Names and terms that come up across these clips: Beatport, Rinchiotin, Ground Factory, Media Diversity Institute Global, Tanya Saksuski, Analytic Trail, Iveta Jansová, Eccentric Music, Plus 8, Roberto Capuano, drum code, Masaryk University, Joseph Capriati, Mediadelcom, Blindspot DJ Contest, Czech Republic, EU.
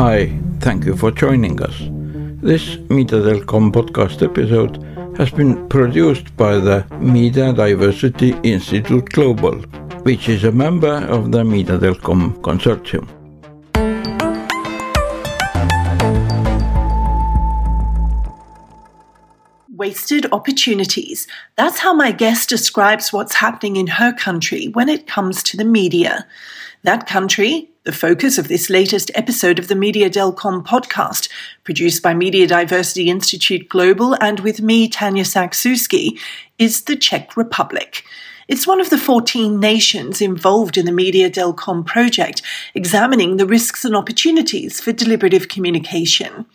Hi, thank you for joining us. This Mediadelcom podcast episode has been produced by the Media Diversity Institute Global, which is a member of the Mediadelcom Consortium. Wasted opportunities. That's how my guest describes what's happening in her country when it comes to the media. That country, the focus of this latest episode of the Mediadelcom podcast, produced by Media Diversity Institute Global and with me, Tanya Saksuski, is the Czech Republic. It's one of the 14 nations involved in the Mediadelcom project, examining the risks and opportunities for deliberative communication.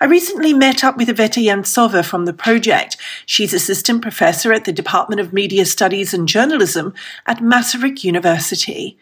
I recently met up with Iveta Jansová from the project. She's assistant professor at the Department of Media Studies and Journalism at Masaryk University.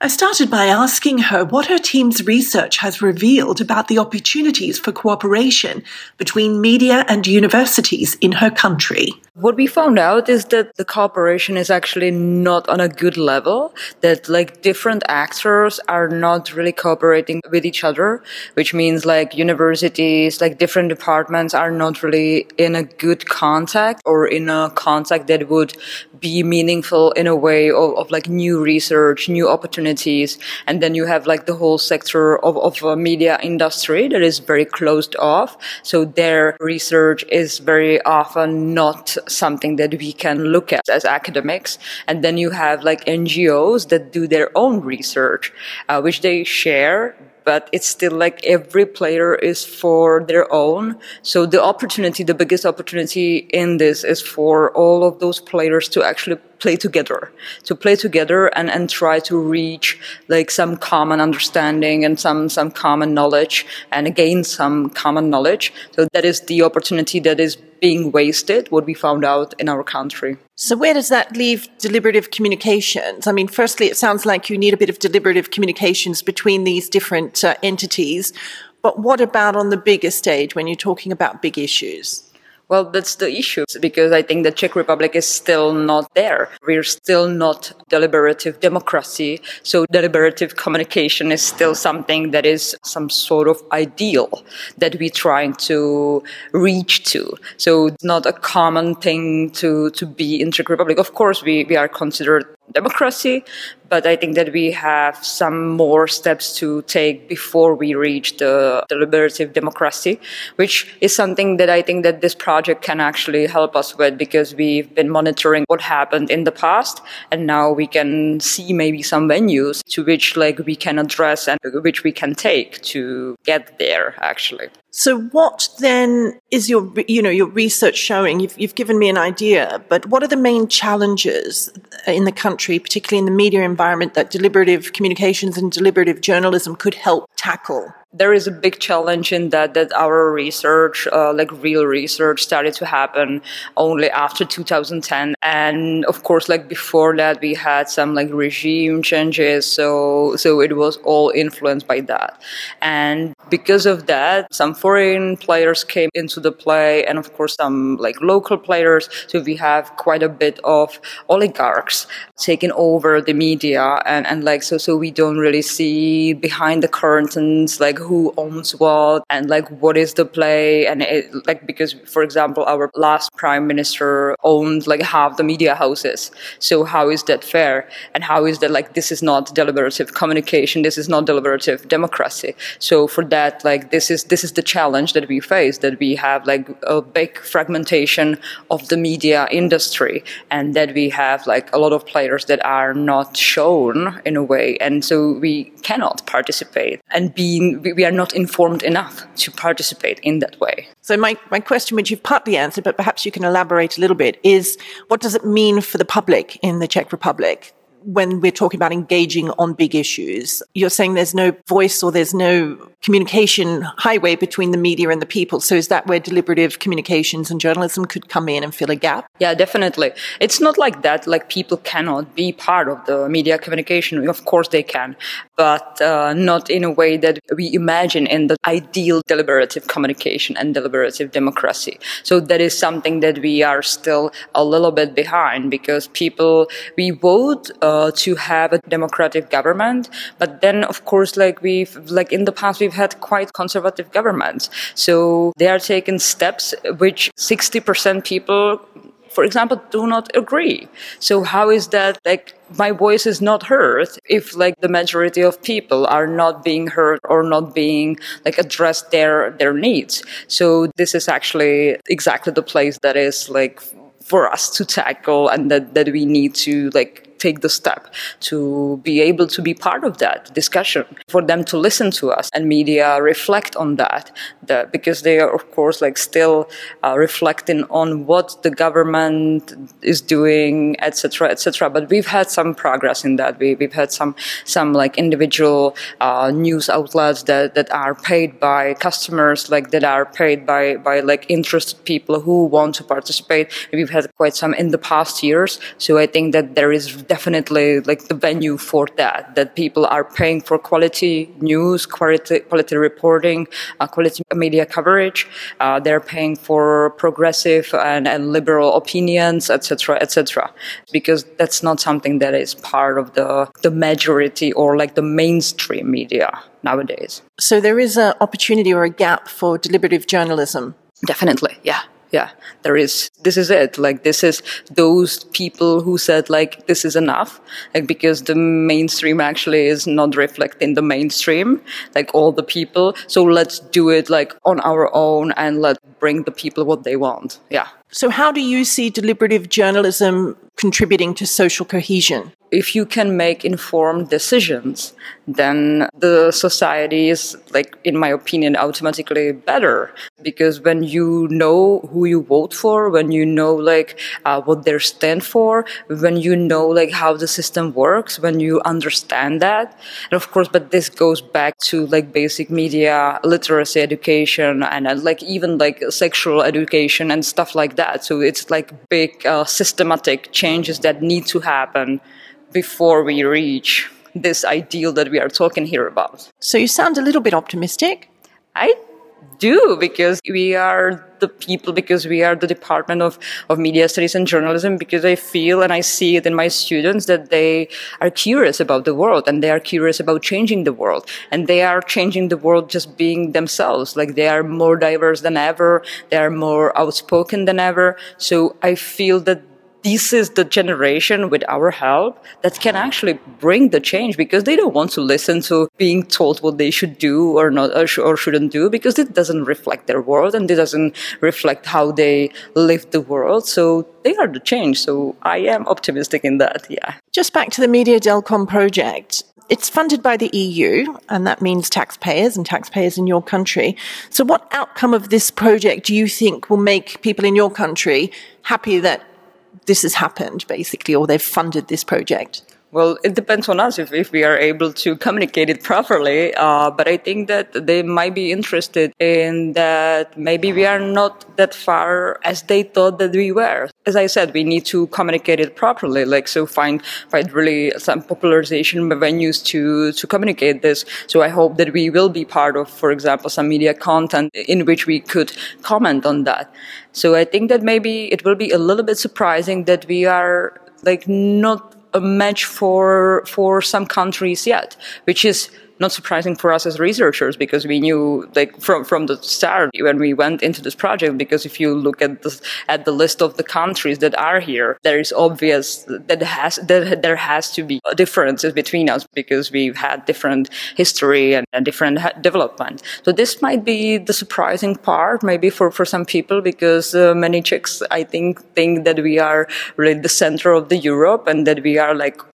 I started by asking her what her team's research has revealed about the opportunities for cooperation between media and universities in her country. What we found out is that the cooperation is actually not on a good level, that different actors are not really cooperating with each other, which means universities, different departments are not really in a good contact or in a contact that would be meaningful in a way of new research, new opportunities. And then you have the whole sector of media industry that is very closed off. So their research is very often not something that we can look at as academics. And then you have NGOs that do their own research, which they share, but it's still every player is for their own. So the biggest opportunity in this is for all of those players to actually play together and try to reach some common understanding and some common knowledge and gain some common knowledge. So that is the opportunity that is being wasted, what we found out in our country. So where does that leave deliberative communications? I mean, firstly, it sounds like you need a bit of deliberative communications between these different entities. But what about on the bigger stage when you're talking about big issues? Well, that's the issue, because I think the Czech Republic is still not there. We're still not deliberative democracy. So deliberative communication is still something that is some sort of ideal that we're trying to reach to. So it's not a common thing to be in Czech Republic. Of course, we are considered democracy, but I think that we have some more steps to take before we reach the deliberative democracy, which is something that I think that this project can actually help us with, because we've been monitoring what happened in the past, and now we can see maybe some venues to which we can address and which we can take to get there actually. So what then is your research showing? You've given me an idea, but what are the main challenges in the country, particularly in the media environment, that deliberative communications and deliberative journalism could help tackle? There is a big challenge in that our research, real research, started to happen only after 2010. And of course, before that, we had some regime changes. So it was all influenced by that. And because of that, some foreign players came into the play, and of course, some local players. So we have quite a bit of oligarchs taking over the media. And we don't really see behind the curtains, who owns what and what is the play, and because for example our last prime minister owned half the media houses. So how is that fair, and how is that this is not deliberative communication, this is not deliberative democracy? So for that this is the challenge that we face, that we have a big fragmentation of the media industry, and that we have a lot of players that are not shown in a way, and so we cannot participate and we are not informed enough to participate in that way. So my question, which you've partly answered, but perhaps you can elaborate a little bit, is what does it mean for the public in the Czech Republic when we're talking about engaging on big issues? You're saying there's no voice or there's no communication highway between the media and the people. So is that where deliberative communications and journalism could come in and fill a gap? Yeah, definitely. It's not people cannot be part of the media communication. Of course they can, but not in a way that we imagine in the ideal deliberative communication and deliberative democracy. So that is something that we are still a little bit behind, because we vote to have a democratic government. But then, of course, in the past, we've had quite conservative governments. So they are taking steps which 60% people, for example, do not agree. So how is that, my voice is not heard if, the majority of people are not being heard or not being, addressed their needs? So this is actually exactly the place that is, for us to tackle, and that we need to, take the step to be able to be part of that discussion, for them to listen to us and media reflect on that because they are, of course, still reflecting on what the government is doing, etc., etc. But we've had some progress in that. We've had some individual news outlets that are paid by customers, that are paid by interested people who want to participate. We've had quite some in the past years. So I think that there is definitely the venue for that people are paying for quality news, quality reporting, quality media coverage. They're paying for progressive and liberal opinions, etc., etc., because that's not something that is part of the majority or the mainstream media nowadays. So there is an opportunity or a gap for deliberative journalism. Definitely, yeah. Yeah, there is. This is it. This is those people who said, this is enough, because the mainstream actually is not reflecting the mainstream, all the people. So let's do it, on our own, and let's bring the people what they want. Yeah. So how do you see deliberative journalism contributing to social cohesion? If you can make informed decisions, then the society is, in my opinion, automatically better. Because when you know who you vote for, when you know, what they stand for, when you know, how the system works, when you understand that. And of course, but this goes back to, basic media literacy education and even, sexual education and stuff like that. So it's, big systematic changes that need to happen before we reach this ideal that we are talking here about. So you sound a little bit optimistic. I do, because we are the people, because we are the Department of Media Studies and Journalism, because I feel and I see it in my students that they are curious about the world, and they are curious about changing the world, and they are changing the world just being themselves. They are more diverse than ever. They are more outspoken than ever. So I feel that this is the generation, with our help, that can actually bring the change, because they don't want to listen to being told what they should do or not or shouldn't do, because it doesn't reflect their world and it doesn't reflect how they live the world. So they are the change. So I am optimistic in that, yeah. Just back to the Mediadelcom project. It's funded by the EU, and that means taxpayers and taxpayers in your country. So what outcome of this project do you think will make people in your country happy that this has happened, basically, or they've funded this project? Well, it depends on us if we are able to communicate it properly. But I think that they might be interested in that maybe we are not that far as they thought that we were. As I said, we need to communicate it properly. Find really some popularization venues to communicate this. So I hope that we will be part of, for example, some media content in which we could comment on that. So I think that maybe it will be a little bit surprising that we are not a match for some countries yet, which is not surprising for us as researchers, because we knew from the start when we went into this project, because if you look at the list of the countries that are here, there is obvious that there has to be differences between us, because we've had different history and different development. So this might be the surprising part maybe for some people, because many Czechs, I think that we are really the center of the Europe and that we are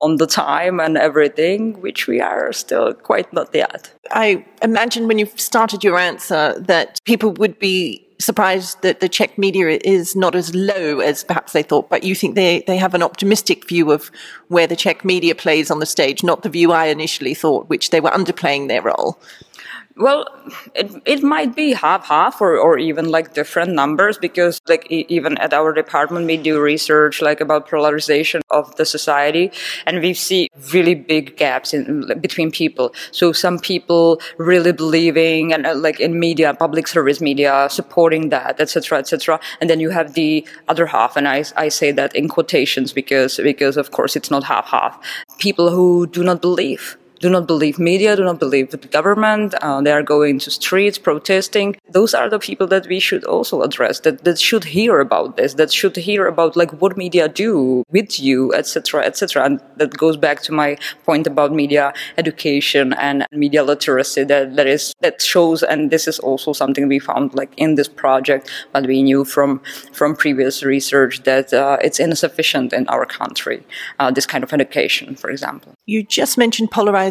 on the time and everything, which we are still quite not yet. I imagine when you started your answer that people would be surprised that the Czech media is not as low as perhaps they thought, but you think they have an optimistic view of where the Czech media plays on the stage, not the view I initially thought, which they were underplaying their role. Well, it might be half-half or even like different numbers, because like even at our department, we do research like about polarization of the society, and we see really big gaps between people. So some people really believing and like in media, public service media, supporting that, etc., etc. And then you have the other half, and I say that in quotations because of course it's not half-half. People who do not believe media, do not believe the government, they are going to streets, protesting. Those are the people that we should also address, that should hear about this, that should hear about like what media do with you, etc., etc. And that goes back to my point about media education and media literacy that shows, and this is also something we found like in this project, but we knew from previous research that it's insufficient in our country, this kind of education, for example. You just mentioned polarization.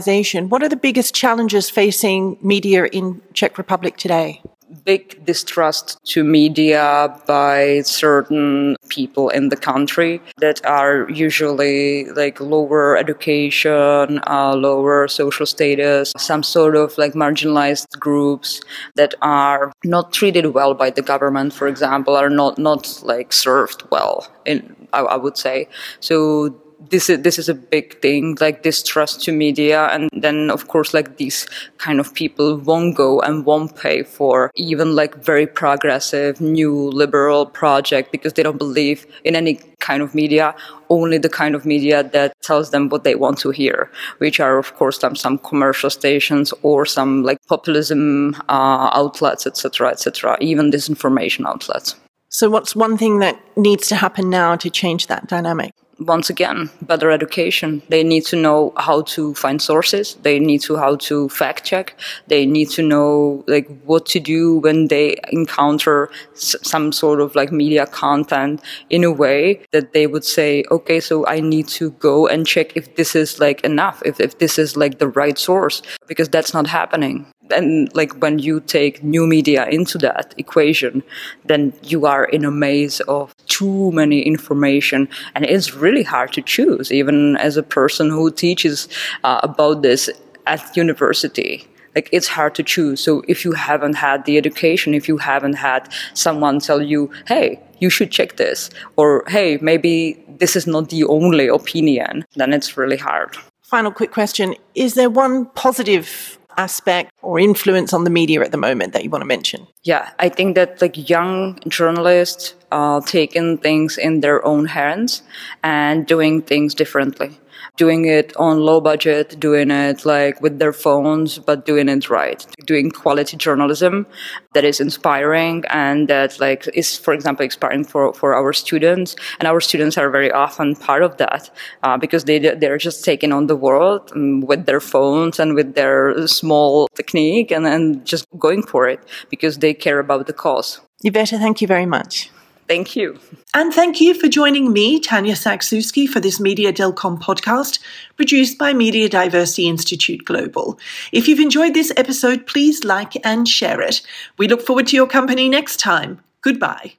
What are the biggest challenges facing media in Czech Republic today? Big distrust to media by certain people in the country that are usually like lower education, lower social status, some sort of like marginalized groups that are not treated well by the government, for example, are not like served well, I would say. So This is a big thing, like distrust to media, and then of course like these kind of people won't go and won't pay for even like very progressive new liberal project because they don't believe in any kind of media, only the kind of media that tells them what they want to hear, which are of course some commercial stations or some like populism outlets, etc., etc., even disinformation outlets. So what's one thing that needs to happen now to change that dynamic? Once again, better education. They need to know how to find sources. They need to how to fact check. They need to know like what to do when they encounter some sort of like media content in a way that they would say, okay, so I need to go and check if this is like enough, if this is like the right source, because that's not happening. And like when you take new media into that equation, then you are in a maze of too many information, and it's really hard to choose, even as a person who teaches about this at university. Like it's hard to choose. So if you haven't had the education, if you haven't had someone tell you, hey, you should check this, or hey, maybe this is not the only opinion, then it's really hard. Final quick question. Is there one positive aspect or influence on the media at the moment that you want to mention? Yeah, I think that like young journalists taking things in their own hands and doing things differently. Doing it on low budget, doing it like with their phones, but doing it right. Doing quality journalism that is inspiring and that like is, for example, inspiring for our students. And our students are very often part of that because they're just taking on the world with their phones and with their small technique and just going for it because they care about the cause. Iveta, thank you very much. Thank you. And thank you for joining me, Tanya Saksuski, for this Mediadelcom podcast produced by Media Diversity Institute Global. If you've enjoyed this episode, please like and share it. We look forward to your company next time. Goodbye.